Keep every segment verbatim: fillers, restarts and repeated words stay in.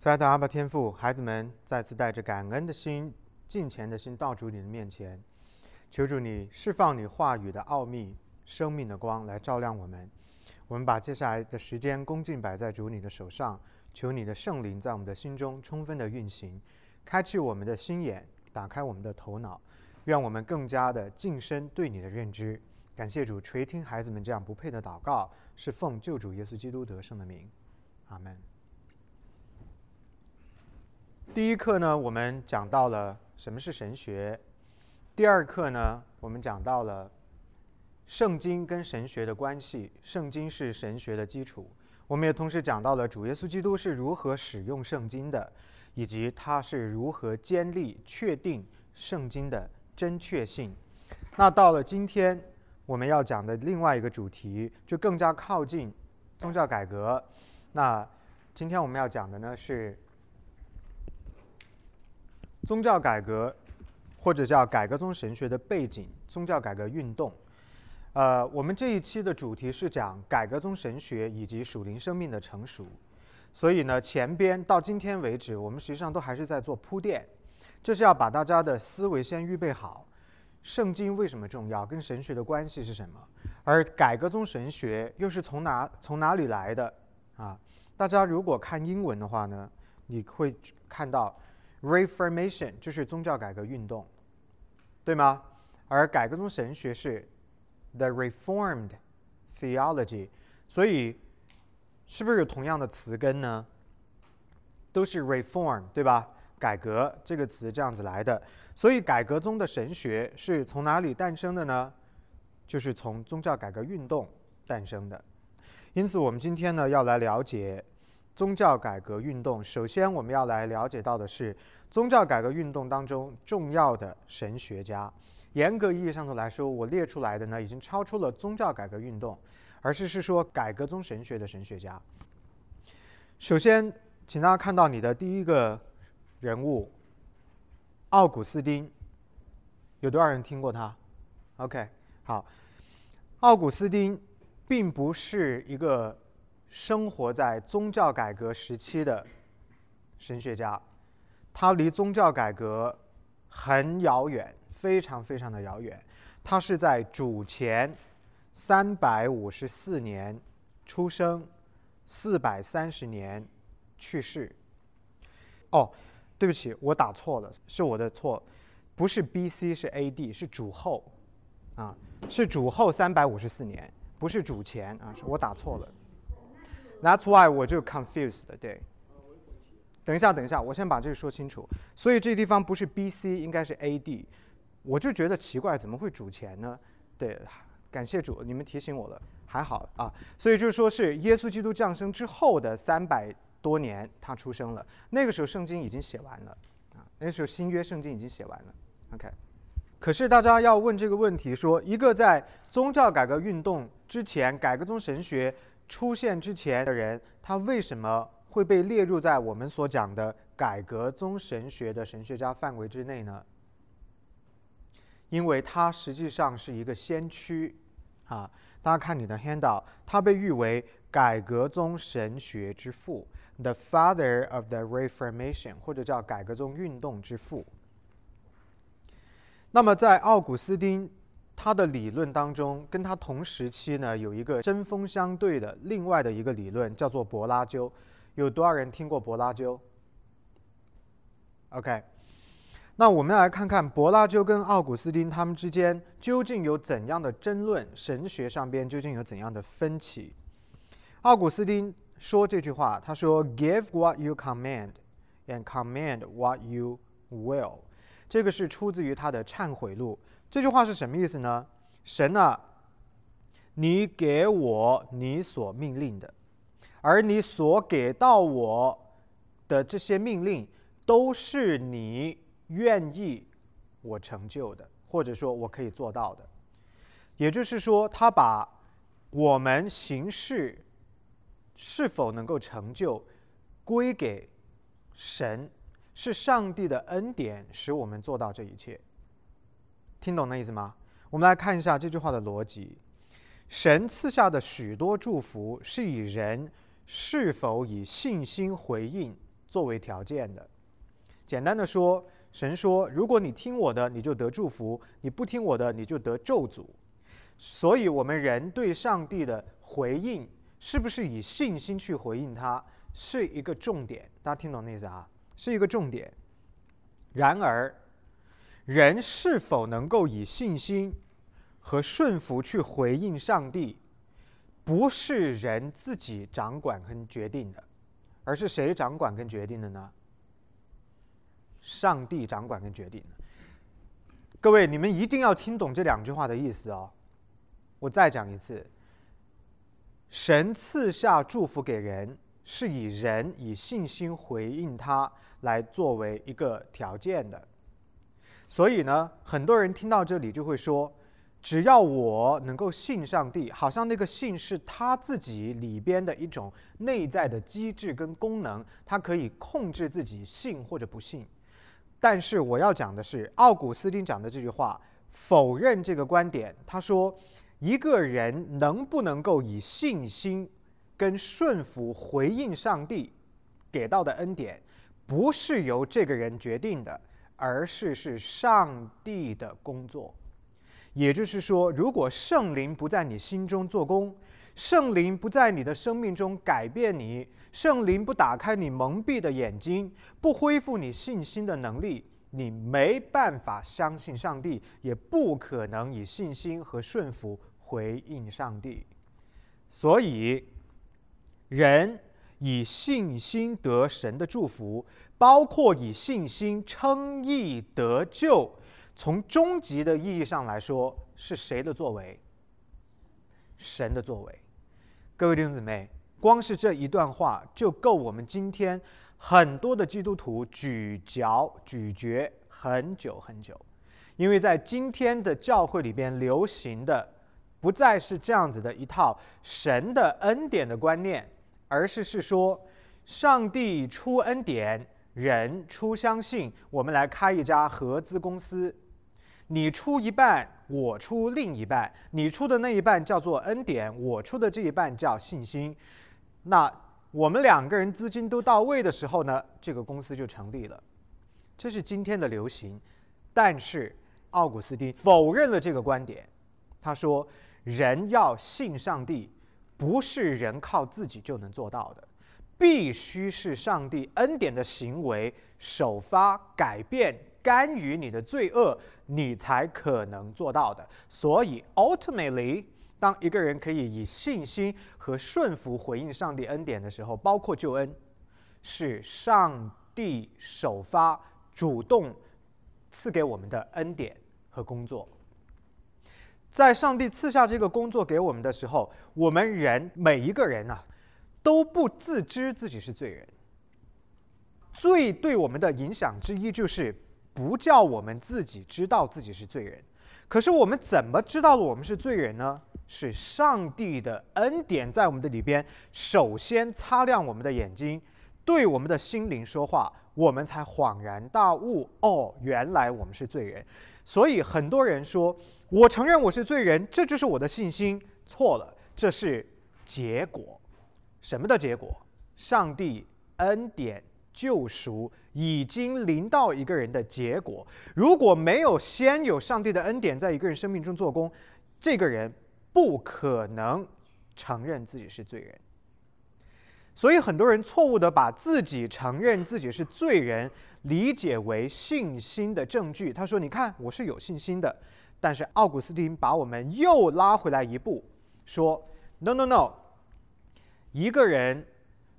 亲爱的阿爸天父，孩子们再次带着感恩的心、敬虔的心到主你的面前，求主你释放你话语的奥秘、生命的光来照亮我们。我们把接下来的时间恭敬摆在主你的手上，求你的圣灵在我们的心中充分的运行，开启我们的心眼，打开我们的头脑，愿我们更加的晋升对你的认知。感谢主垂听孩子们这样不配的祷告，是奉救主耶稣基督得胜的名，阿们。第一课呢，我们讲到了什么是神学。第二课呢，我们讲到了圣经跟神学的关系，圣经是神学的基础。我们也同时讲到了主耶稣基督是如何使用圣经的，以及他是如何坚立确定圣经的真确性。那到了今天，我们要讲的另外一个主题就更加靠近宗教改革。那今天我们要讲的呢是宗教改革，或者叫改革宗神学的背景，宗教改革运动。呃，我们这一期的主题是讲改革宗神学以及属灵生命的成熟。所以呢，前边到今天为止，我们实际上都还是在做铺垫，就是要把大家的思维先预备好。圣经为什么重要？跟神学的关系是什么？而改革宗神学又是从哪从哪里来的？啊，大家如果看英文的话呢，你会看到。Reformation 就是宗教改革运动，对吗？而改革宗神学是 the Reformed Theology， 所以是不是有同样的词根呢？都是 reform， 对吧？改革这个词这样子来的。所以改革宗的神学是从哪里诞生的呢？就是从宗教改革运动诞生的。因此我们今天呢要来了解宗教改革运动。首先我们要来了解到的是宗教改革运动当中重要的神学家。严格意义上的来说，我列出来的呢已经超出了宗教改革运动，而是是说改革宗神学的神学家。首先请大家看到你的第一个人物，奥古斯丁。有多少人听过他？ OK， 好。奥古斯丁并不是一个生活在宗教改革时期的神学家，他离宗教改革很遥远，非常非常的遥远。他是在主前三百五十四年出生，四百三十年去世。哦，对不起，我打错了，是我的错，不是 B C 是 A D， 是主后啊，是主后三百五十四年，不是主前啊，是我打错了。That's why 我就 confused 了，对。等一下，等一下，我先把这个说清楚。所以这地方不是 B C， 应该是 A D。我就觉得奇怪，怎么会主前呢？对，感谢主，你们提醒我了，还好啊。所以就是说是耶稣基督降生之后的三百多年，他出生了。那个时候圣经已经写完了啊，那个时候新约圣经已经写完了。OK。可是大家要问这个问题说，一个在宗教改革运动之前，改革宗神学出现之前的人，他为什么会被列入在我们所讲的改革宗神学的神学家范围之内呢？因为他实际上是一个先驱啊！大家看你的 handout， 他被誉为改革宗神学之父 ，the father of the Reformation， 或者叫改革宗运动之父。那么在奥古斯丁他的理论当中，跟他同时期呢有一个针锋相对的另外的一个理论，叫做柏拉纠。有多少人听过柏拉纠 ？OK， 那我们来看看柏拉纠跟奥古斯丁他们之间究竟有怎样的争论，神学上边究竟有怎样的分歧。奥古斯丁说这句话，他说 ：“Give what you command, and command what you will。”这个是出自于他的忏悔录。这句话是什么意思呢？神啊，你给我你所命令的，而你所给到我的这些命令都是你愿意我成就的，或者说我可以做到的。也就是说，他把我们行事是否能够成就归给神，是上帝的恩典使我们做到这一切。听懂那意思吗？我们来看一下这句话的逻辑。神赐下的许多祝福是以人是否以信心回应作为条件的。简单的说，神说，如果你听我的，你就得祝福，你不听我的，你就得咒诅。所以我们人对上帝的回应，是不是以信心去回应他，是一个重点。大家听懂那意思啊？是一个重点。然而，人是否能够以信心和顺服去回应上帝，不是人自己掌管跟决定的，而是谁掌管跟决定的呢？上帝掌管跟决定的。各位，你们一定要听懂这两句话的意思哦。我再讲一次，神赐下祝福给人，是以人以信心回应他来作为一个条件的。所以呢，很多人听到这里就会说，只要我能够信上帝，好像那个信是他自己里边的一种内在的机制跟功能，他可以控制自己信或者不信。但是我要讲的是，奥古斯丁讲的这句话否认这个观点。他说，一个人能不能够以信心跟顺服回应上帝给到的恩典，不是由这个人决定的，而是是上帝的工作。也就是说，如果圣灵不在你心中做工，圣灵不在你的生命中改变你，圣灵不打开你蒙蔽的眼睛，不恢复你信心的能力，你没办法相信上帝，也不可能以信心和顺服回应上帝。所以，人以信心得神的祝福，包括以信心称义得救，从终极的意义上来说，是谁的作为？神的作为。各位弟兄姊妹，光是这一段话就够我们今天很多的基督徒咀嚼、咀嚼很久很久。因为在今天的教会里边流行的，不再是这样子的一套神的恩典的观念，而是是说，上帝出恩典，人出相信，我们来开一家合资公司。你出一半，我出另一半，你出的那一半叫做恩典，我出的这一半叫信心。那我们两个人资金都到位的时候呢，这个公司就成立了。这是今天的流行。但是奥古斯丁否认了这个观点。他说，人要信上帝，不是人靠自己就能做到的，必须是上帝恩典的行为首发改变干预你的罪恶，你才可能做到的。所以 ultimately， 当一个人可以以信心和顺服回应上帝恩典的时候，包括救恩，是上帝首发主动赐给我们的恩典和工作。在上帝赐下这个工作给我们的时候，我们人每一个人啊，都不自知自己是罪人。罪对我们的影响之一就是不叫我们自己知道自己是罪人。可是我们怎么知道了我们是罪人呢？是上帝的恩典在我们的里边首先擦亮我们的眼睛，对我们的心灵说话，我们才恍然大悟，哦，原来我们是罪人。所以很多人说，我承认我是罪人，这就是我的信心。错了，这是结果。什么的结果？上帝恩典救赎已经临到一个人的结果。如果没有先有上帝的恩典在一个人生命中做工，这个人不可能承认自己是罪人。所以很多人错误地把自己承认自己是罪人理解为信心的证据。他说，你看，我是有信心的。但是奥古斯丁把我们又拉回来一步，说 no no no， 一个人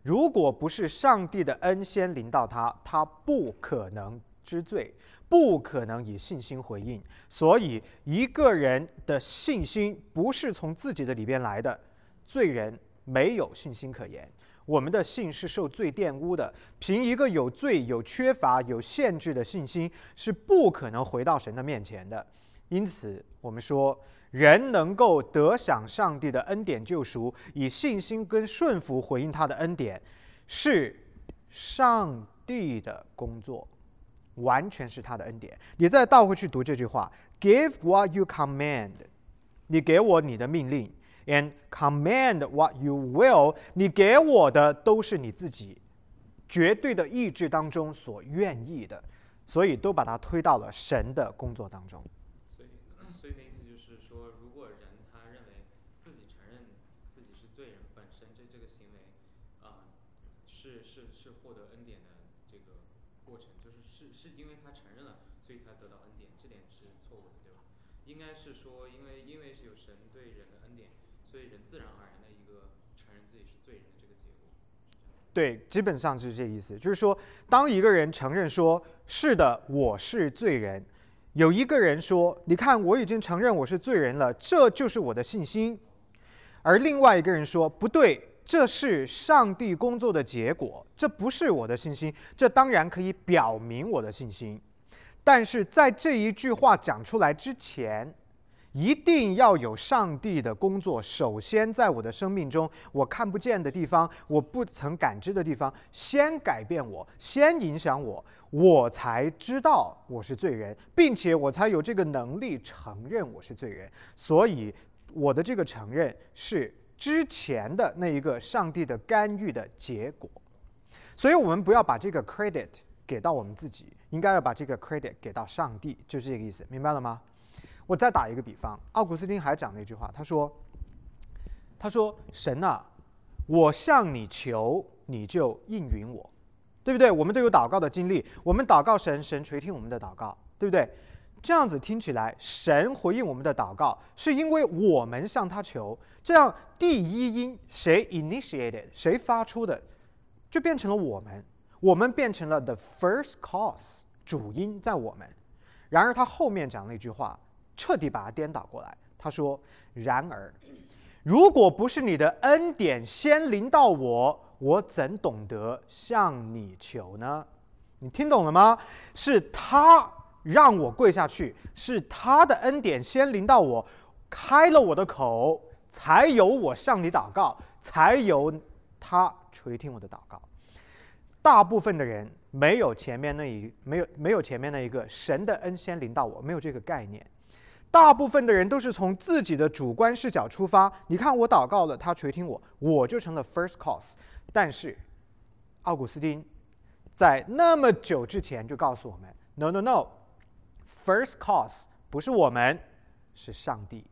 如果不是上帝的恩先临到他，他不可能知罪，不可能以信心回应。所以一个人的信心不是从自己的里边来的，罪人没有信心可言。我们的信是受罪玷污的，凭一个有罪、有缺乏、有限制的信心是不可能回到神的面前的。因此我们说，人能够得享上帝的恩典救赎，以信心跟顺服回应他的恩典，是上帝的工作，完全是他的恩典。你再倒回去读这句话 ：Give what you command， 你给我你的命令 ；and command what you will， 你给我的都是你自己。绝对的意志当中所愿意的，所以都把它推到了神的工作当中。所以，所以那意思就是说，如果人他认为自己承认自己是罪人，本身这这个行为，啊、呃，是是是获得恩典的这个过程，就是是是因为他承认了，所以才得到恩典，这点是错误的，对吧？应该是说，因为因为是有神对人的恩典，所以人自然而然的一个承认自己是罪人的这个结果。对，基本上就是这意思，就是说，当一个人承认说“是的，我是罪人”，有一个人说“你看，我已经承认我是罪人了，这就是我的信心”，而另外一个人说“不对，这是上帝工作的结果，这不是我的信心，这当然可以表明我的信心”。但是在这一句话讲出来之前，一定要有上帝的工作，首先在我的生命中，我看不见的地方，我不曾感知的地方，先改变我，先影响我，我才知道我是罪人，并且我才有这个能力承认我是罪人。所以我的这个承认是之前的那一个上帝的干预的结果。所以我们不要把这个 credit 给到我们自己，应该要把这个 credit 给到上帝，就是这个意思，明白了吗？我再打一个比方，奥古斯丁还讲了一句话，他说：“他说神啊，我向你求，你就应允我，对不对？我们都有祷告的经历，我们祷告神，神垂听我们的祷告，对不对？这样子听起来，神回应我们的祷告，是因为我们向他求。这样第一因谁 initiated， 谁发出的，就变成了我们，我们变成了 the first cause， 主因在我们。然而他后面讲了一句话。”彻底把它颠倒过来，他说：“然而，如果不是你的恩典先临到我，我怎懂得向你求呢？”你听懂了吗？是他让我跪下去，是他的恩典先临到我，开了我的口，才有我向你祷告，才有他垂听我的祷告。大部分的人没有前面那一没有没有前面那一个神的恩先临到我，没有这个概念。大部分的人都是从自己的主观视角出发，你看我祷告了，他垂听我，我就成了 first cause。 但是奥古斯丁在那么久之前就告诉我们 no no no first cause 不是我们，是上帝。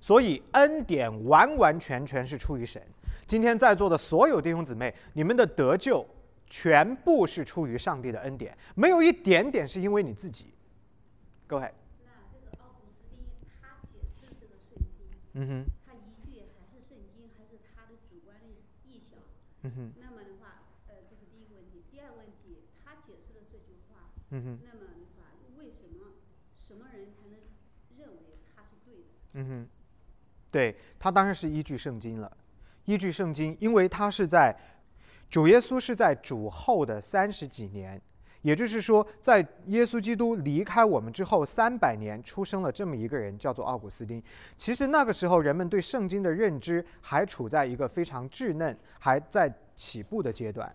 所以恩典完完全全是出于神。今天在座的所有弟兄姊妹，你们的得救全部是出于上帝的恩典，没有一点点是因为你自己。Go ahead。嗯、他一句还是圣经，还是他的主观的臆想、嗯、那么的话、呃、这是第一个问题。第二个问题，他解释了这句话、嗯、那么的话，为什么什么人才能认为他是对的、嗯、对，他当然是依据圣经了，依据圣经，因为他是在主耶稣是在主后的三十几年，也就是说在耶稣基督离开我们之后三百年出生了这么一个人，叫做奥古斯丁。其实那个时候人们对圣经的认知还处在一个非常稚嫩还在起步的阶段，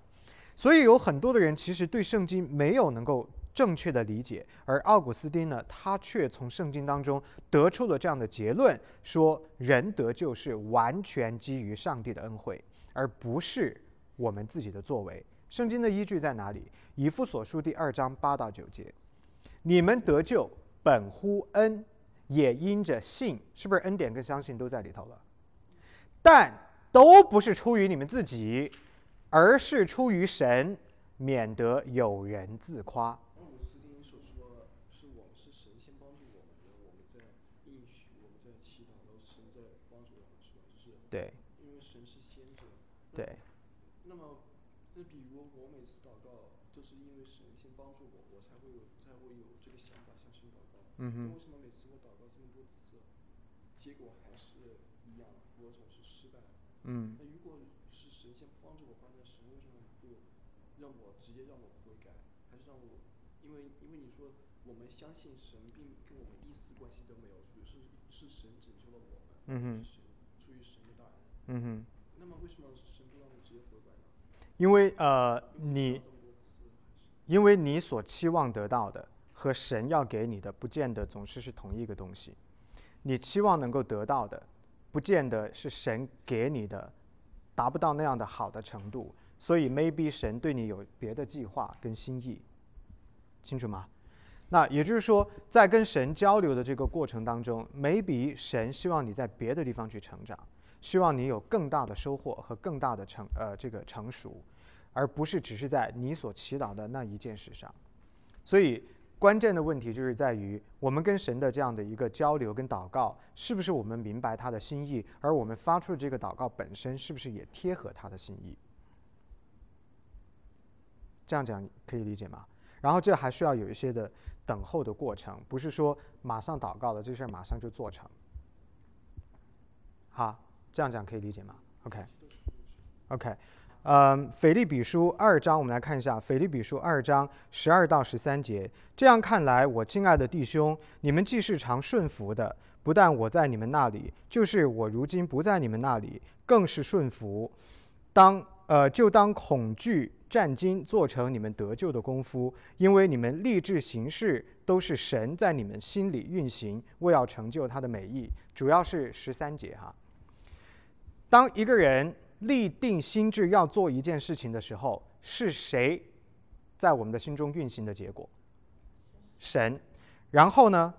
所以有很多的人其实对圣经没有能够正确的理解。而奥古斯丁呢，他却从圣经当中得出了这样的结论，说人得救是完全基于上帝的恩惠，而不是我们自己的作为。圣经的依据在哪里？以弗所书第二章八到九节，你们得救本乎恩，也因着信，是不是恩典跟相信都在里头了？但都不是出于你们自己，而是出于神，免得有人自夸。奥古斯丁所说是我们是神先帮助我们的，我们在应许，我们在祈祷，然后神在帮助我们，是吧？就是对，因为神是先者。对。那么。那比如我每次祷告，就是因为神先帮助我，我才会有才会有这个想法向神祷告。嗯哼。为什么每次我祷告这么多次，结果还是一样，我总是失败？嗯。那如果是神先帮助我，发现神为什么不让我直接让我悔改，还是让我？因为因为你说我们相信神，并跟我们一丝关系都没有，是是神拯救了我们。嗯哼。是神出于神的大恩。嗯哼。那么为什么神不让我直接悔改呢？因为呃，你，因为你所期望得到的和神要给你的，不见得总是是同一个东西。你期望能够得到的，不见得是神给你的，达不到那样的好的程度，所以 maybe 神对你有别的计划跟心意，清楚吗？那也就是说，在跟神交流的这个过程当中 ，maybe 神希望你在别的地方去成长，希望你有更大的收获和更大的成呃这个成熟，而不是只是在你所祈祷的那一件事上。所以关键的问题就是在于，我们跟神的这样的一个交流跟祷告，是不是我们明白他的心意，而我们发出的这个祷告本身是不是也贴合他的心意？这样讲可以理解吗？然后这还需要有一些的等候的过程，不是说马上祷告了，这事儿马上就做成。好，这样讲可以理解吗 ？OK，OK，、okay. okay. 嗯，腓立比书二章，我们来看一下腓立比书二章十二到十三节。这样看来，我亲爱的弟兄，你们既是常顺服的，不但我在你们那里，就是我如今不在你们那里，更是顺服。当呃，就当恐惧战兢，做成你们得救的功夫，因为你们立志行事，都是神在你们心里运行，为要成就他的美意。主要是十三节哈。当一个人立定心志要做一件事情的时候，是谁在我们的心中运行的结果？神。然后呢，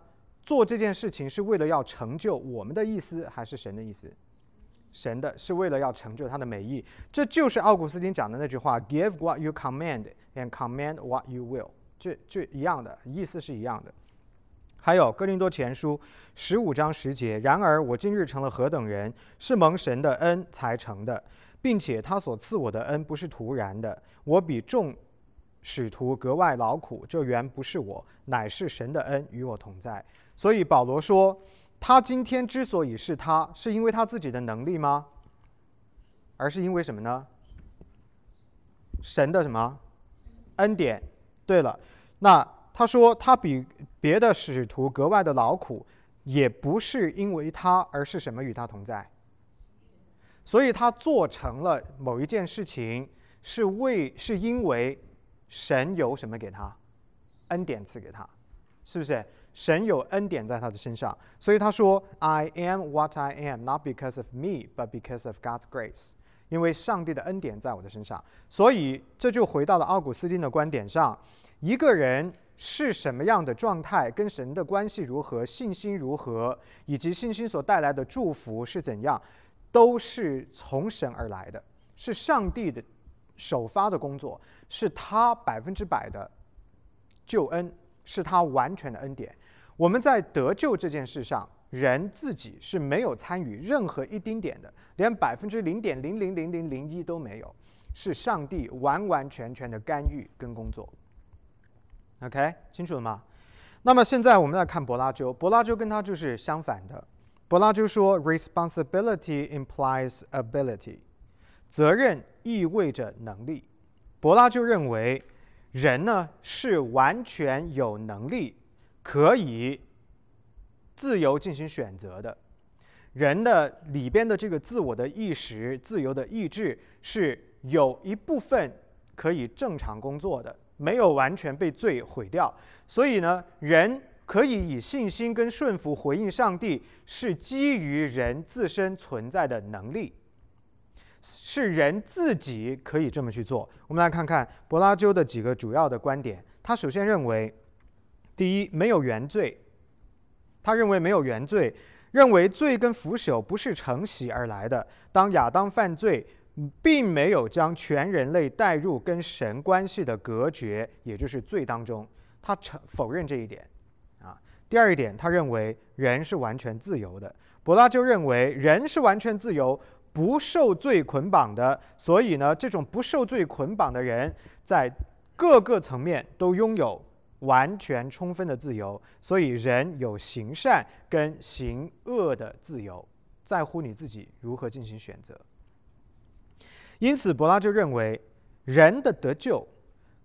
做这件事情是为了要成就我们的意思，还是神的意思？神的，是为了要成就他的美意。这就是奥古斯丁讲的那句话 ：“Give what you command, and command what you will。”这这一样的意思是一样的。还有《哥林多前书》十五章十节，然而我今日成了何等人，是蒙神的恩才成的，并且他所赐我的恩不是徒然的。我比众使徒格外劳苦，这原不是我，乃是神的恩与我同在。所以保罗说，他今天之所以是他，是因为他自己的能力吗？而是因为什么呢？神的什么？恩典。对了，那他说他比别的使徒格外的劳苦，也不是因为他，而是什么与他同在？所以他做成了某一件事情，是为是因为神有什么给他？恩典赐给他，是不是？神有恩典在他的身上，所以他说 I am what I am, not because of me, but because of God's grace。 因为上帝的恩典在我的身上。所以这就回到了奥古斯丁的观点上，一个人是什么样的状态，跟神的关系如何，信心如何，以及信心所带来的祝福是怎样，都是从神而来的，是上帝的首发的工作，是他百分之百的救恩，是他完全的恩典。我们在得救这件事上，人自己是没有参与任何一丁点的，连百分之零点零零零零零一都没有，是上帝完完全全的干预跟工作。OK， 清楚了吗？那么现在我们来看柏拉修，柏拉修跟他就是相反的。柏拉修说 ，responsibility implies ability， 责任意味着能力。柏拉修认为，人呢是完全有能力，可以自由进行选择的。人的里边的这个自我的意识、自由的意志，是有一部分可以正常工作的，没有完全被罪毁掉。所以呢，人可以以信心跟顺服回应上帝，是基于人自身存在的能力，是人自己可以这么去做。我们来看看柏拉修的几个主要的观点。他首先认为，第一，没有原罪。他认为没有原罪，认为罪跟腐朽不是承袭而来的。当亚当犯罪，并没有将全人类带入跟神关系的隔绝，也就是罪当中，他否认这一点啊。第二一点，他认为人是完全自由的。柏拉修认为人是完全自由，不受罪捆绑的。所以呢，这种不受罪捆绑的人，在各个层面都拥有完全充分的自由，所以人有行善跟行恶的自由，在乎你自己如何进行选择。因此，柏拉修认为，人的得救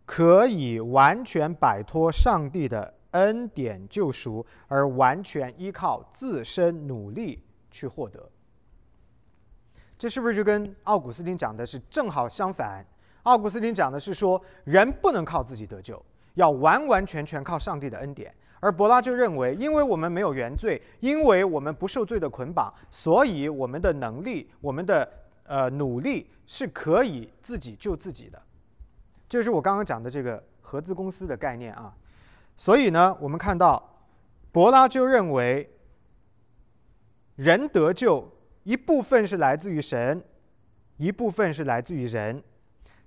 可以完全摆脱上帝的恩典救赎，而完全依靠自身努力去获得。这是不是就跟奥古斯丁讲的是正好相反？奥古斯丁讲的是说，人不能靠自己得救，要完完全全靠上帝的恩典。而柏拉就认为，因为我们没有原罪，因为我们不受罪的捆绑，所以我们的能力、我们的呃努力是可以自己救自己的，这是我刚刚讲的这个合资公司的概念啊。所以呢，我们看到柏拉就认为人得救一部分是来自于神，一部分是来自于人，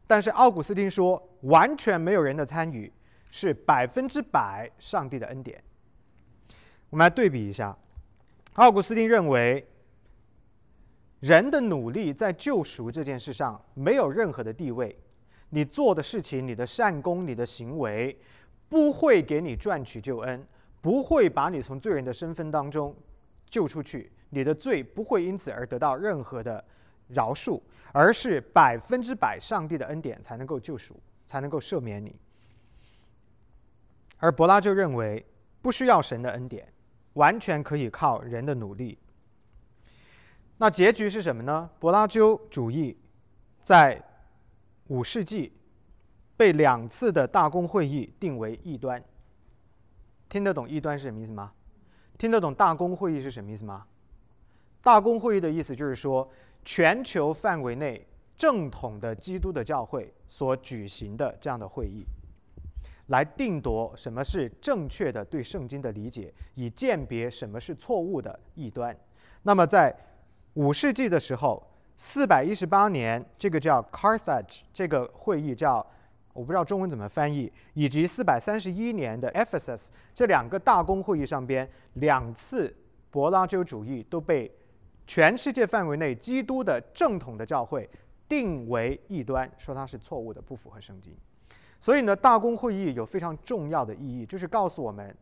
但是奥古斯丁说完全没有人的参与，是百分之百上帝的恩典。我们来对比一下，奥古斯丁认为人的努力在救赎这件事上没有任何的地位，你做的事情，你的善功，你的行为不会给你赚取救恩，不会把你从罪人的身份当中救出去，你的罪不会因此而得到任何的饶恕，而是百分之百上帝的恩典才能够救赎，才能够赦免你。而柏拉就认为不需要神的恩典，完全可以靠人的努力。那结局是什么呢？柏拉修主义在五世纪被两次的大公会议定为异端。听得懂异端是什么意思吗？听得懂大公会议是什么意思吗？大公会议的意思就是说，全球范围内正统的基督的教会所举行的这样的会议，来定夺什么是正确的对圣经的理解，以鉴别什么是错误的异端。那么在五世纪的时候，四百一十八年，这个叫 Carthage， 这个会议叫，我不知道中文怎么翻译，以及四百三十一年的 Ephesus， 这两个大公会议上边，两次柏拉修主义都被全世界范围内基督的正统的教会定为异端，说它是错误的，不符合圣经。所以呢，大公会议有非常重要的意义，就是告诉我们，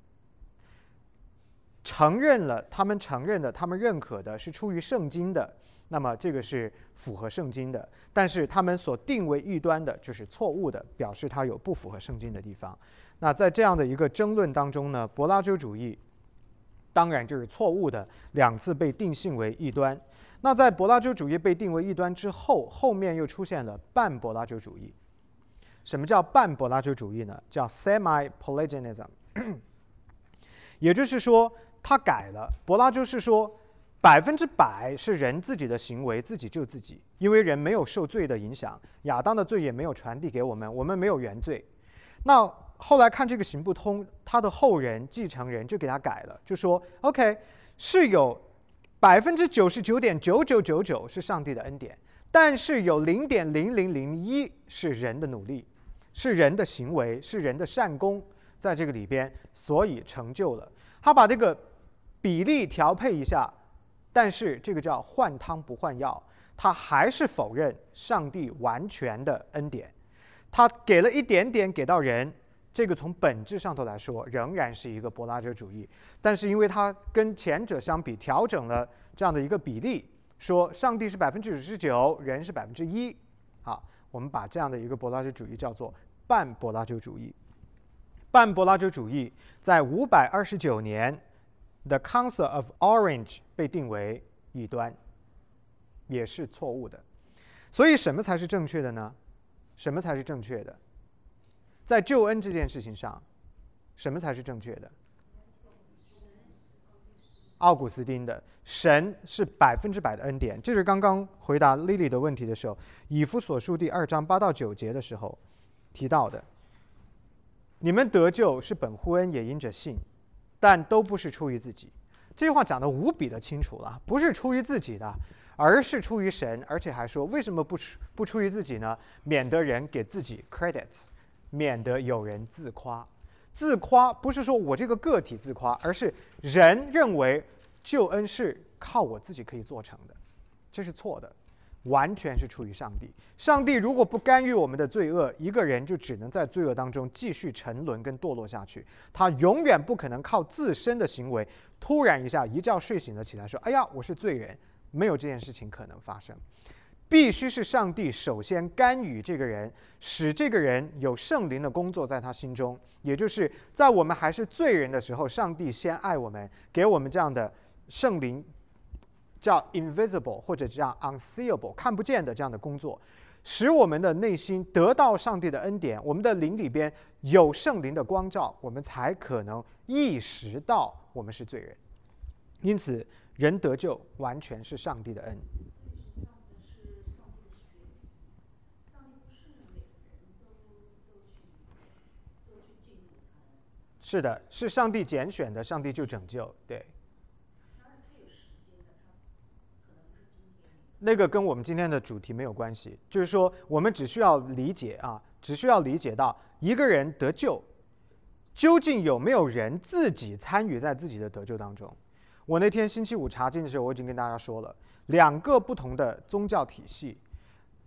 承认了他们承认的他们认可的是出于圣经的，那么这个是符合圣经的，但是他们所定为异端的就是错误的，表示它有不符合圣经的地方。那在这样的一个争论当中呢，柏拉修主义当然就是错误的，两次被定性为异端。那在柏拉修主义被定为异端之后，后面又出现了半柏拉修主义。什么叫半柏拉修主义呢？叫 semi-Pelagianism 也就是说他改了，柏拉修是说百分之百是人自己的行为，自己救自己，因为人没有受罪的影响，亚当的罪也没有传递给我们，我们没有原罪。那后来看这个行不通，他的后人继承人就给他改了，就说 OK， 是有 百分之九十九点九九九九 是上帝的恩典，但是有 零点零零零一 是人的努力，是人的行为，是人的善功在这个里边，所以成就了。他把这个比例调配一下，但是这个叫换汤不换药，他还是否认上帝完全的恩典，他给了一点点给到人，这个从本质上头来说仍然是一个柏拉修主义，但是因为他跟前者相比调整了这样的一个比例，说上帝是 百分之九十九， 人是 百分之一。 好，我们把这样的一个柏拉修主义叫做半柏拉修主义。半柏拉修主义在五百二十九年 The Council of Orange 被定为异端，也是错误的。所以什么才是正确的呢？什么才是正确的？在救恩这件事情上，什么才是正确的？奥古斯丁的神是百分之百的恩典，这是刚刚回答 Lily 的问题的时候，以弗所书第二章八到九节的时候提到的。你们得救是本乎恩，也因着信，但都不是出于自己。这句话讲得无比的清楚了，不是出于自己的，而是出于神，而且还说为什么不出不出于自己呢？免得人给自己 credits， 免得有人自夸。自夸不是说我这个个体自夸，而是人认为救恩是靠我自己可以做成的，这是错的，完全是出于上帝。上帝如果不干预我们的罪恶，一个人就只能在罪恶当中继续沉沦跟堕落下去，他永远不可能靠自身的行为突然一下一觉睡醒了起来说哎呀我是罪人，没有这件事情可能发生。必须是上帝首先干预这个人，使这个人有圣灵的工作在他心中，也就是在我们还是罪人的时候，上帝先爱我们，给我们这样的圣灵叫 invisible 或者叫 unseeable 看不见的这样的工作，使我们的内心得到上帝的恩典，我们的灵里边有圣灵的光照，我们才可能意识到我们是罪人。因此人得救完全是上帝的恩。是的，是上帝拣选的，上帝就拯救。对。那个跟我们今天的主题没有关系，就是说我们只需要理解啊，只需要理解到一个人得救，究竟有没有人自己参与在自己的得救当中？我那天星期五查经的时候，我已经跟大家说了，两个不同的宗教体系，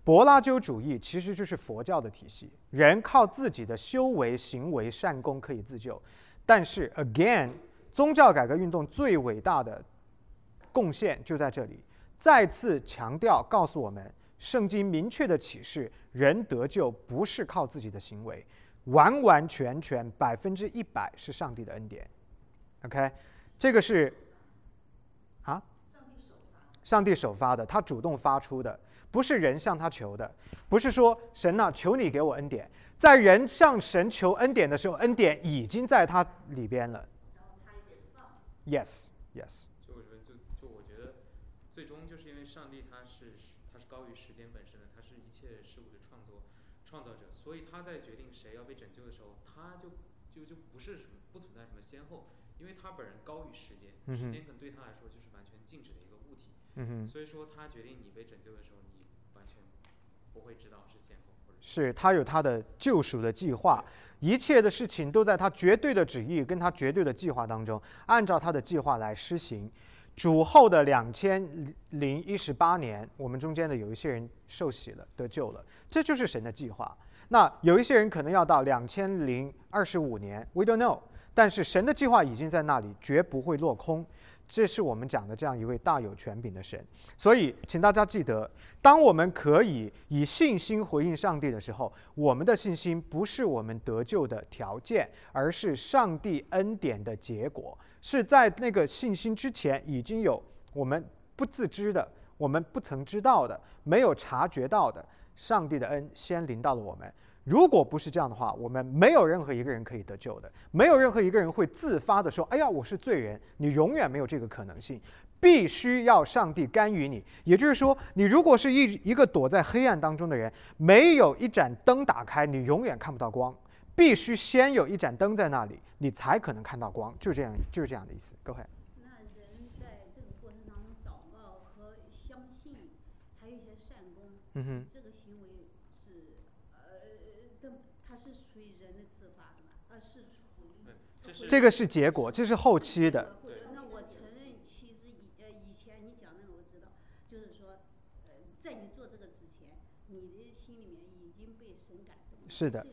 柏拉修主义其实就是佛教的体系，人靠自己的修为、行为、善功可以自救。但是 again， 宗教改革运动最伟大的贡献就在这里，再次强调告诉我们，圣经明确的启示，人得救不是靠自己的行为，完完全全百分之一百是上帝的恩典。OK， 这个是啊，上帝首发的，他主动发出的，不是人向他求的，不是说神啊，求你给我恩典。在人向神求恩典的时候，恩典已经在他里边了。Yes, yes。最终就是因为上帝他是他是高于时间本身的，他是一切事物的创作创造者，所以他在决定谁要被拯救的时候，他就就就不是什么不存在什么先后，因为他本人高于时间，时间可能对他来说就是完全静止的一个物体，嗯、所以说他决定你被拯救的时候，你完全不会知道是先后或者是他有他的救赎的计划，一切的事情都在他绝对的旨意跟他绝对的计划当中，按照他的计划来施行。主后的两千零一十八年，我们中间的有一些人受洗了，得救了，这就是神的计划。那有一些人可能要到两千零二十五年 ，we don't know。但是神的计划已经在那里，绝不会落空。这是我们讲的这样一位大有权柄的神。所以，请大家记得，当我们可以以信心回应上帝的时候，我们的信心不是我们得救的条件，而是上帝恩典的结果。是在那个信心之前已经有我们不自知的，我们不曾知道的，没有察觉到的，上帝的恩先临到了我们。如果不是这样的话，我们没有任何一个人可以得救的，没有任何一个人会自发的说，哎呀，我是罪人，你永远没有这个可能性，必须要上帝干预你。也就是说，你如果是一一个躲在黑暗当中的人，没有一盏灯打开，你永远看不到光，必须先有一盏灯在那里，你才可能看到光，就这样，就是这样的意思。Go ahead。那人在这个过程当中祷告和相信，还有一些善功，嗯哼，这个行为是呃，它是属于人的自发的嘛？呃，是属于这个是结果，这是后期的。那我承认，其实以呃以前你讲那个我知道，就是说，呃，在你做这个之前，你的心里面已经被神感动了。是的。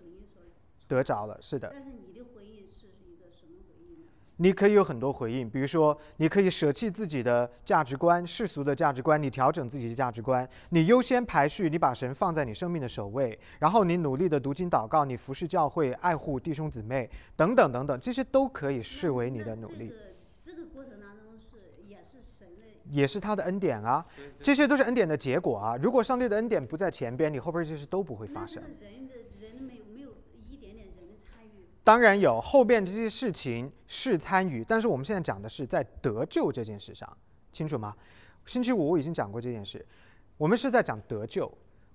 得着了，是的。但是你的回应是一个什么回应呢？你可以有很多回应，比如说，你可以舍弃自己的价值观、世俗的价值观，你调整自己的价值观，你优先排序，你把神放在你生命的首位，然后你努力的读经祷告，你服侍教会，爱护弟兄姊妹，等等等等，这些都可以视为你的努力。这个、这个过程当中是也是神的，也是他的恩典啊，这些都是恩典的结果啊。如果上帝的恩典不在前边，你后边这些都不会发生。当然有，后边这些事情是参与，但是我们现在讲的是在得救这件事上，清楚吗？星期五我已经讲过这件事，我们是在讲得救，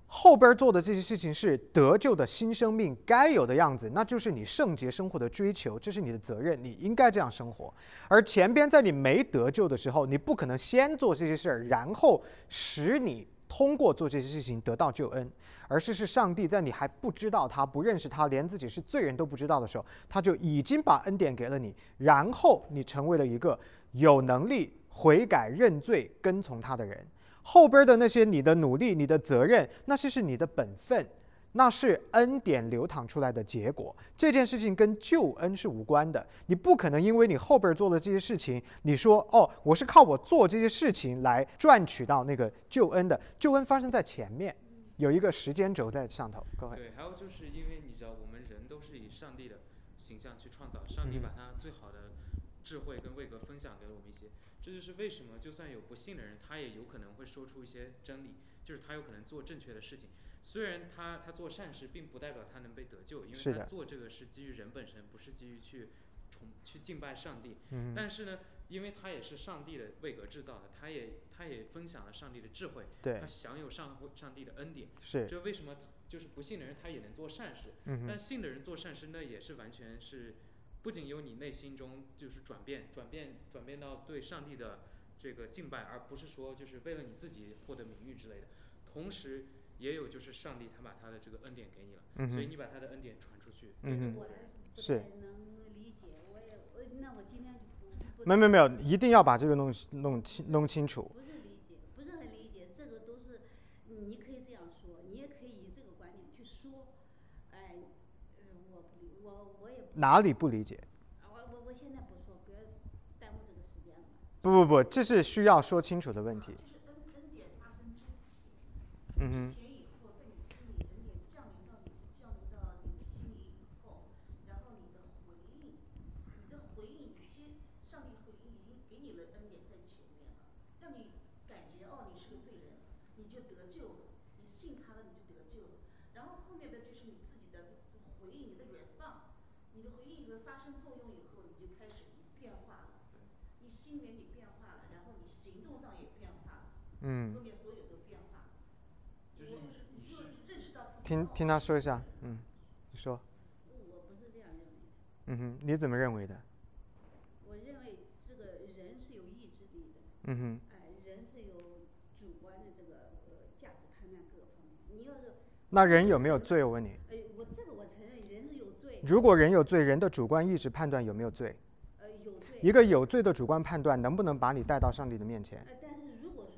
后边做的这些事情是得救的新生命该有的样子，那就是你圣洁生活的追求，这是你的责任，你应该这样生活。而前边在你没得救的时候，你不可能先做这些事儿，然后使你通过做这些事情得到救恩，而是是上帝在你还不知道他、不认识他、连自己是罪人都不知道的时候，他就已经把恩典给了你，然后你成为了一个有能力悔改、认罪、跟从他的人。后边的那些你的努力、你的责任，那些是你的本分，那是恩典流淌出来的结果。这件事情跟救恩是无关的，你不可能因为你后边做了这些事情，你说哦，我是靠我做这些事情来赚取到那个救恩的，救恩发生在前面，有一个时间轴在上头。各位，对，还有就是因为你知道我们人都是以上帝的形象去创造，上帝把他最好的智慧跟位格分享给我们一些，这就是为什么就算有不信的人，他也有可能会说出一些真理，就是他有可能做正确的事情。虽然他他做善事，并不代表他能被得救，因为他做这个是基于人本身，不是基于去崇去敬拜上帝。嗯、但是呢，因为他也是上帝的位格制造的，他也他也分享了上帝的智慧，他享有上上帝的恩典。是，这为什么就是不信的人他也能做善事，嗯、但信的人做善事那也是完全是。不仅有你内心中就是转变转变转变到对上帝的这个敬拜，而不是说就是为了你自己获得名誉之类的，同时也有就是上帝他把他的这个恩典给你了，嗯、所以你把他的恩典传出去。嗯，我不太能理解，我也我那我今天不没有没有，一定要把这个弄弄清弄清楚。不是理解，不是很理解，这个都是你可以这样说，你也可以以这个观点去说。哎，我我我也不哪里不理解？我我我现在不说，别耽误这个时间了。不不不，这是需要说清楚的问题。啊，就是恩恩典发生之前，嗯哼。嗯，听听他说一下，嗯，你说。我不是这样认为的。嗯哼，你怎么认为的？我认为这个人是有意志力的。嗯哼。哎，人是有主观的这个呃价值判断各个方面。你要是那人有没有罪？我问你。哎，我这个我承认人是有罪。如果人有罪，人的主观意志判断有没有罪？呃，有罪。一个有罪的主观判断能不能把你带到上帝的面前？呃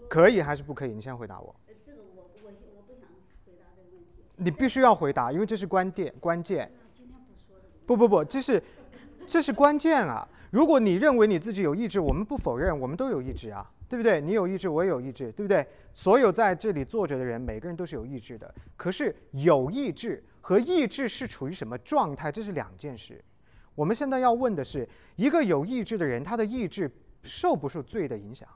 可以还是不可以？你先回答我。呃，这个我我我不想回答这个问题。你必须要回答，因为这是关键关键。今天不说的。不不不，这是这是关键啊！如果你认为你自己有意志，我们不否认，我们都有意志啊，对不对？你有意志，我也有意志，对不对？所有在这里坐着的人，每个人都是有意志的。可是有意志和意志是处于什么状态？这是两件事。我们现在要问的是，一个有意志的人，他的意志受不受罪的影响？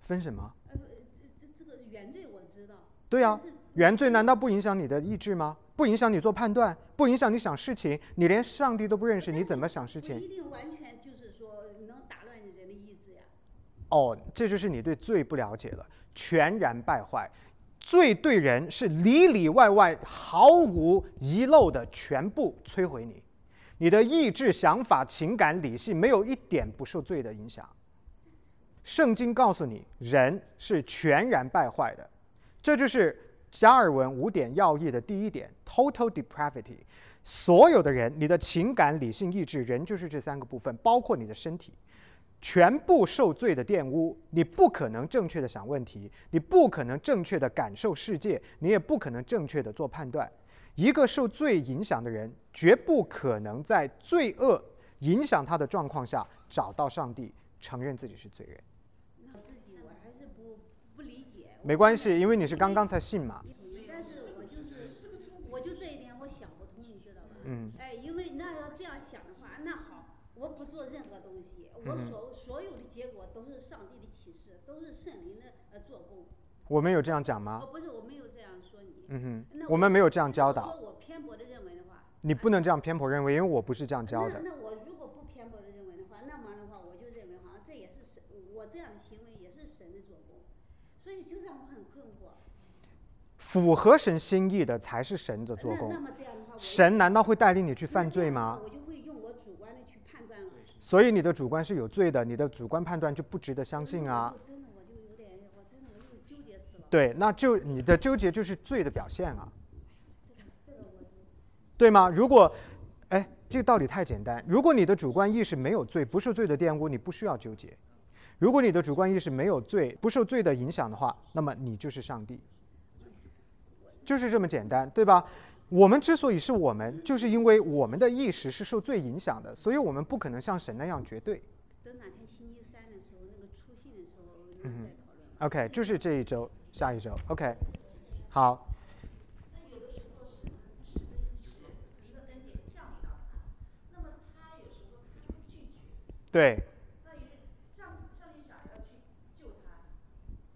分什么？呃，这这个原罪我知道。对啊，原罪难道不影响你的意志吗？不影响你做判断，不影响你想事情。你连上帝都不认识，你怎么想事情？一定完全就是说能打乱人的意志呀。哦，这就是你对罪不了解了，全然败坏。罪对人是里里外外毫无遗漏的，全部摧毁你。你的意志、想法、情感、理性，没有一点不受罪的影响。圣经告诉你，人是全然败坏的，这就是加尔文五点要义的第一点 Total Depravity。 所有的人，你的情感、理性、意志，人就是这三个部分，包括你的身体，全部受罪的玷污。你不可能正确的想问题，你不可能正确的感受世界，你也不可能正确的做判断。一个受罪影响的人，绝不可能在罪恶影响他的状况下找到上帝，承认自己是罪人。没关系，因为你是刚刚才信嘛。但是我就是，我就这一点我想不通，你知道吧？嗯。哎，因为那要这样想的话，那好，我不做任何东西，我所所有的结果都是上帝的启示，都是圣灵的呃做工。我们有这样讲吗？哦，不是，我没有这样说你。嗯哼。我们没有这样教导。我偏颇的认为的话，你不能这样偏颇认为，因为我不是这样教的。那我如果不偏颇的认为的话，那么的话，我就认为好像这也是神，我这样的行为也是神的做工。所以就让我很困惑。符合神心意的才是神的做工。神难道会带领你去犯罪吗？我就会用我主观的去判断。所以你的主观是有罪的，你的主观判断就不值得相信啊。我真的我就有点，我真的我就纠结死了。对，那就你的纠结就是罪的表现啊。对吗？如果，哎，这个道理太简单。如果你的主观意识没有罪，不受罪的玷污，你不需要纠结。如果你的主观意识没有罪，不受罪的影响的话，那么你就是上帝，就是这么简单，对吧？我们之所以是我们，就是因为我们的意识是受罪影响的，所以我们不可能像神那样绝对。等哪天星期三的时候，那个出信的时候，我们再讨论。OK， 就是这一周，下一周。OK， 好。对。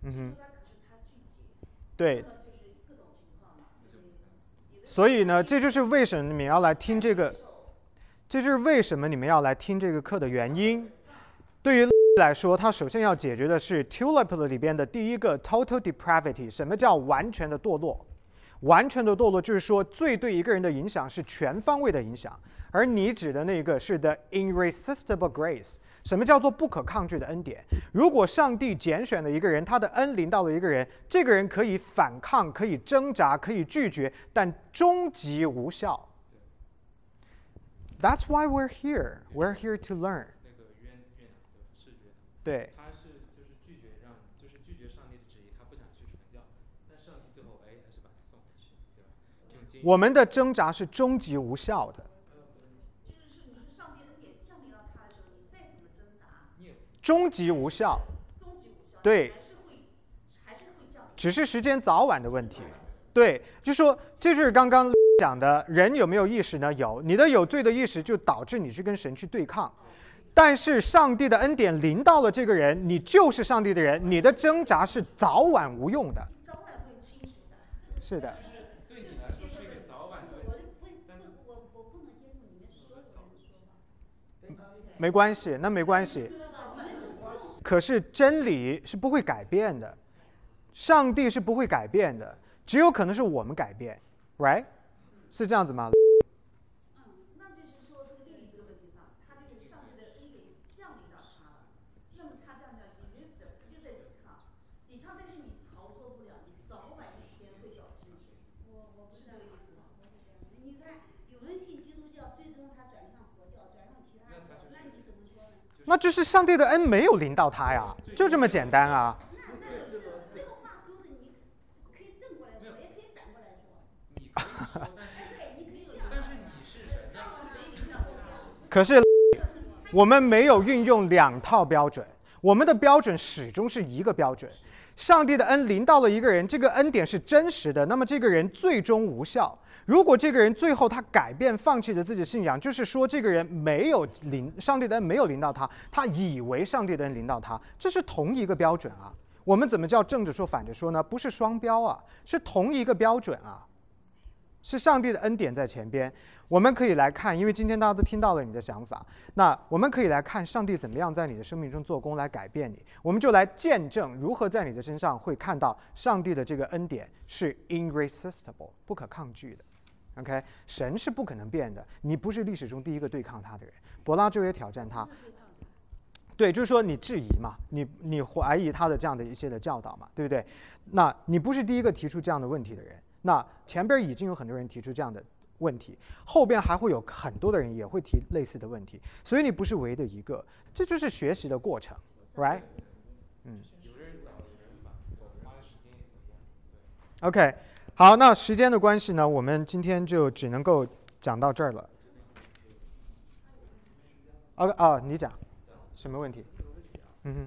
嗯哼，对，所以呢，这就是为什么你们要来听这个，这就是为什么你们要来听这个课的原因。对于来说，他首先要解决的是 TULIP 里边的第一个 Total Depravity， 什么叫完全的堕落？完全的堕落就是说，罪对一个人的影响是全方位的影响。而你指的那个是 the irresistible grace。什么叫做不可抗拒的恩典？如果上帝拣选了一个人，他的恩临到了一个人，这个人可以反抗，可以挣扎，可以拒绝，但终极无效。That's why we're here. We're here to learn. 那个约约拿的视觉，对，他是就是拒绝让，就是拒绝上帝的旨意，他不想去传教，但上帝最后哎还是把他送回去，对吧？我们的挣扎是终极无效的。终极无效，对，只是时间早晚的问题。对，就说这就是刚刚讲的，人有没有意识呢？有，你的有罪的意识就导致你去跟神去对抗，但是上帝的恩典临到了这个人，你就是上帝的人，你的挣扎是早晚无用的。早晚会清楚的。是的。对你来说是一个早晚的问题。我我不能接受你们所有人说的。没关系，那没关系。可是真理是不会改变的，上帝是不会改变的，只有可能是我们改变 ，right？ 是这样子吗？嗯，那就是说这个利益这个问题上，他就是上帝的恩典降临到他了，那么他这样的你就就在抵抗，抵抗，但是你逃脱不了，你早晚一天会搞清楚。我我不是这个意思吗？你看有人信基督教，最终他转向佛教，转向其他教，那你怎么说呢？那就是上帝的恩没有临到他呀，就这么简单啊。这个话都是你可以正过来说，也可以反过来说。你可以说，但是你是人呀，可是我们没有运用两套标准，我们的标准始终是一个标准。上帝的恩临到了一个人，这个恩典是真实的，那么这个人最终无效。如果这个人最后他改变放弃了自己的信仰，就是说这个人没有临上帝的恩没有临到他，他以为上帝的恩临到他，这是同一个标准啊。我们怎么叫正着说反着说呢？不是双标啊，是同一个标准啊，是上帝的恩典在前边。我们可以来看，因为今天大家都听到了你的想法，那我们可以来看上帝怎么样在你的生命中做工来改变你，我们就来见证如何在你的身上会看到上帝的这个恩典是 irresistible 不可抗拒的。 OK， 神是不可能变的，你不是历史中第一个对抗他的人。柏拉图也挑战他，对，就是说你质疑嘛，你你怀疑他的这样的一些的教导嘛，对不对？那你不是第一个提出这样的问题的人，那前边已经有很多人提出这样的问题，后边还会有很多的人也会提类似的问题，所以你不是唯一的一个，这就是学习的过程 ，right？ 嗯。OK， 好，那时间的关系呢，我们今天就只能够讲到这儿了。OK， 哦，你讲，什么问题？嗯哼。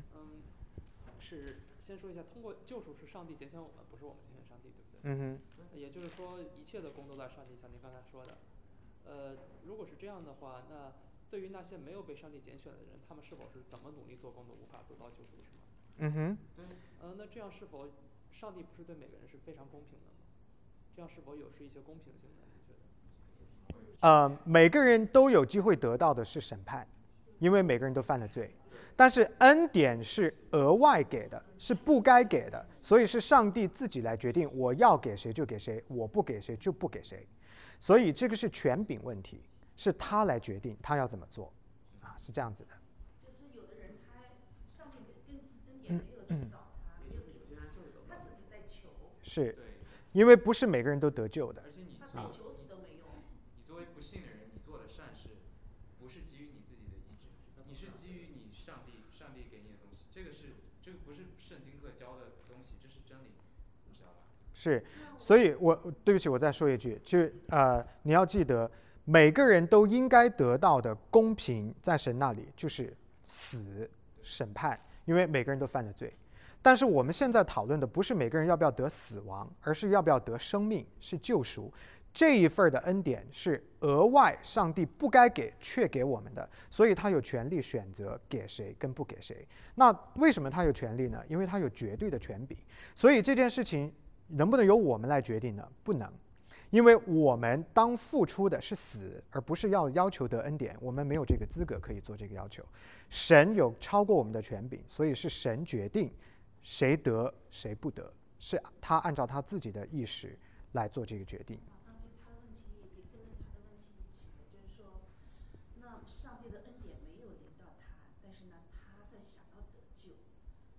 是先说一下，通过救赎是上帝拣选我们，不是我们拣选上帝，对不对？嗯哼。也就是说，一切的功都在上帝，像您刚才说的。呃，如果是这样的话，那对于那些没有被上帝拣选的人，他们是否是怎么努力做功都无法得到救赎，是吗？嗯哼。呃，那这样是否上帝不是对每个人是非常公平的吗？这样是否有是一些公平性的？你觉得？呃，每个人都有机会得到的是审判，因为每个人都犯了罪。但是恩典是额外给的，是不该给的，所以是上帝自己来决定，我要给谁就给谁，我不给谁就不给谁，所以这个是权柄问题，是他来决定他要怎么做，啊，是这样子的。就是有的人他上帝跟恩典没有去找他，没有给他，他自己在求。是，因为不是每个人都得救的。而且你他求死都没用。你作为不信的人，你做的善事，不是基于你自己的意志，你是基于你上帝上帝给你的东西，这个是这个不是圣经课教的东西，这是真理，你知道吧？是，所以我对不起，我再说一句，就呃，你要记得，每个人都应该得到的公平，在神那里就是死审判，因为每个人都犯了罪。但是我们现在讨论的不是每个人要不要得死亡，而是要不要得生命，是救赎。这一份的恩典是额外上帝不该给却给我们的，所以他有权利选择给谁跟不给谁。那为什么他有权利呢？因为他有绝对的权柄。所以这件事情能不能由我们来决定呢？不能，因为我们当付出的是死，而不是要要求得恩典，我们没有这个资格可以做这个要求。神有超过我们的权柄，所以是神决定谁得谁不得，是他按照他自己的意识来做这个决定。马上跟他的问题也跟着他的问题一起，就是说，那上帝的恩典没有临到他，但是呢，他在想要得救，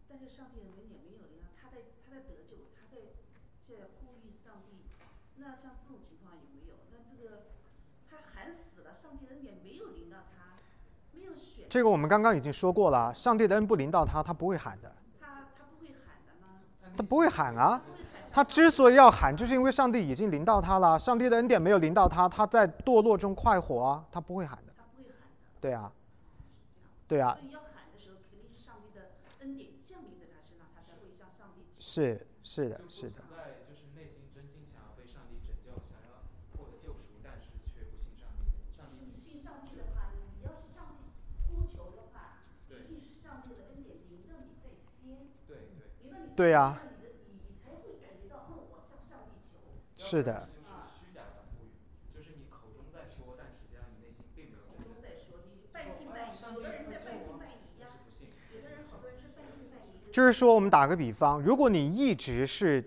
但是上帝的恩典没有临到他，在他在得救，他在在呼吁上帝。那像这种情况有没有？那这个他喊死了，上帝的恩典没有临到他。这个我们刚刚已经说过了，上帝的恩不临到他，他不会喊的。他他不会喊的吗？他不会喊啊！他之所以要喊，就是因为上帝已经临到他了。上帝的恩典没有临到他，他在堕落中快活啊，他不会喊的。他不会喊的。对啊，对啊。所以要喊的时候，肯定是上帝的恩典降临在他身上，他才会向上帝。是是的，是的。对呀，是的。就是说，我们打个比方，如果你一直是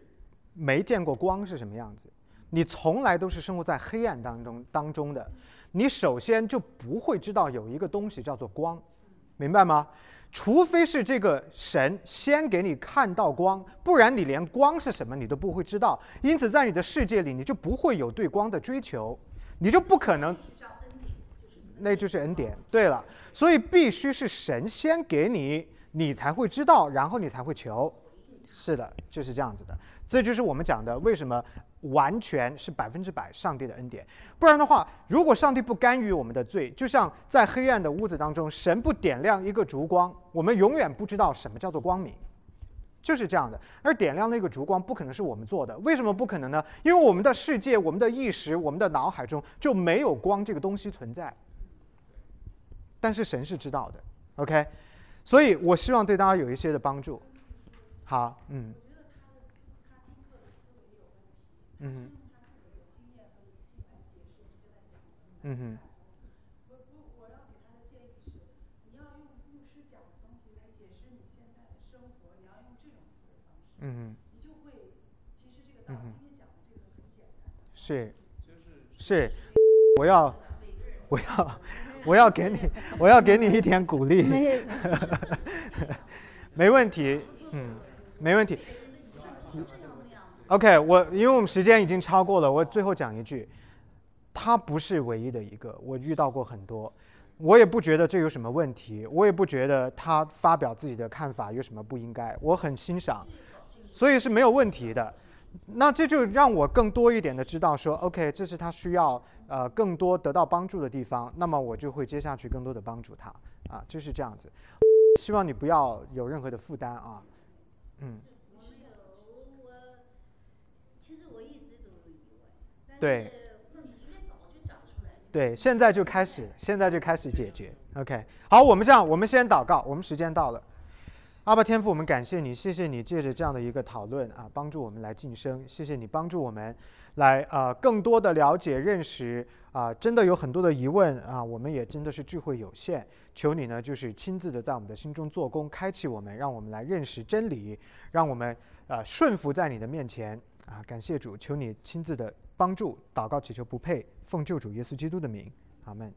没见过光是什么样子，你从来都是生活在黑暗当中当中的，你首先就不会知道有一个东西叫做光，明白吗？除非是这个神先给你看到光，不然你连光是什么你都不会知道。因此在你的世界里，你就不会有对光的追求，你就不可能，那就是恩典。对了，所以必须是神先给你，你才会知道，然后你才会求。是的，就是这样子的。这就是我们讲的为什么完全是百分之百上帝的恩典。不然的话，如果上帝不干预我们的罪，就像在黑暗的屋子当中，神不点亮一个烛光，我们永远不知道什么叫做光明，就是这样的。而点亮那个烛光不可能是我们做的。为什么不可能呢？因为我们的世界、我们的意识、我们的脑海中就没有光这个东西存在，但是神是知道的。 OK， 所以我希望对大家有一些的帮助。好，嗯嗯哼，嗯哼，我不，我要给他的建议是，你要用牧师讲的东西来解释你现在的生活，你要用这种思维方式，嗯哼，你就会，其实这个道今天讲的这个很简单，是，是，我要，我要，我要给你，我要给你一点鼓励，没问题，嗯，没问题。OK， 我因为我们时间已经超过了，我最后讲一句，他不是唯一的一个，我遇到过很多，我也不觉得这有什么问题，我也不觉得他发表自己的看法有什么不应该，我很欣赏，所以是没有问题的。那这就让我更多一点的知道说 OK， 这是他需要呃更多得到帮助的地方，那么我就会接下去更多的帮助他啊，就是这样子。希望你不要有任何的负担啊，嗯。对，对，现在就开始，现在就开始解决。OK， 好，我们这样，我们先祷告，我们时间到了。阿爸天父，我们感谢你，谢谢你借着这样的一个讨论啊，帮助我们来晋升，谢谢你帮助我们来呃更多的了解认识啊、呃，真的有很多的疑问啊、呃，我们也真的是智慧有限，求你呢就是亲自的在我们的心中做工，开启我们，让我们来认识真理，让我们呃顺服在你的面前啊、呃，感谢主，求你亲自的帮助，祷告祈求不配，奉救主耶稣基督的名，阿们。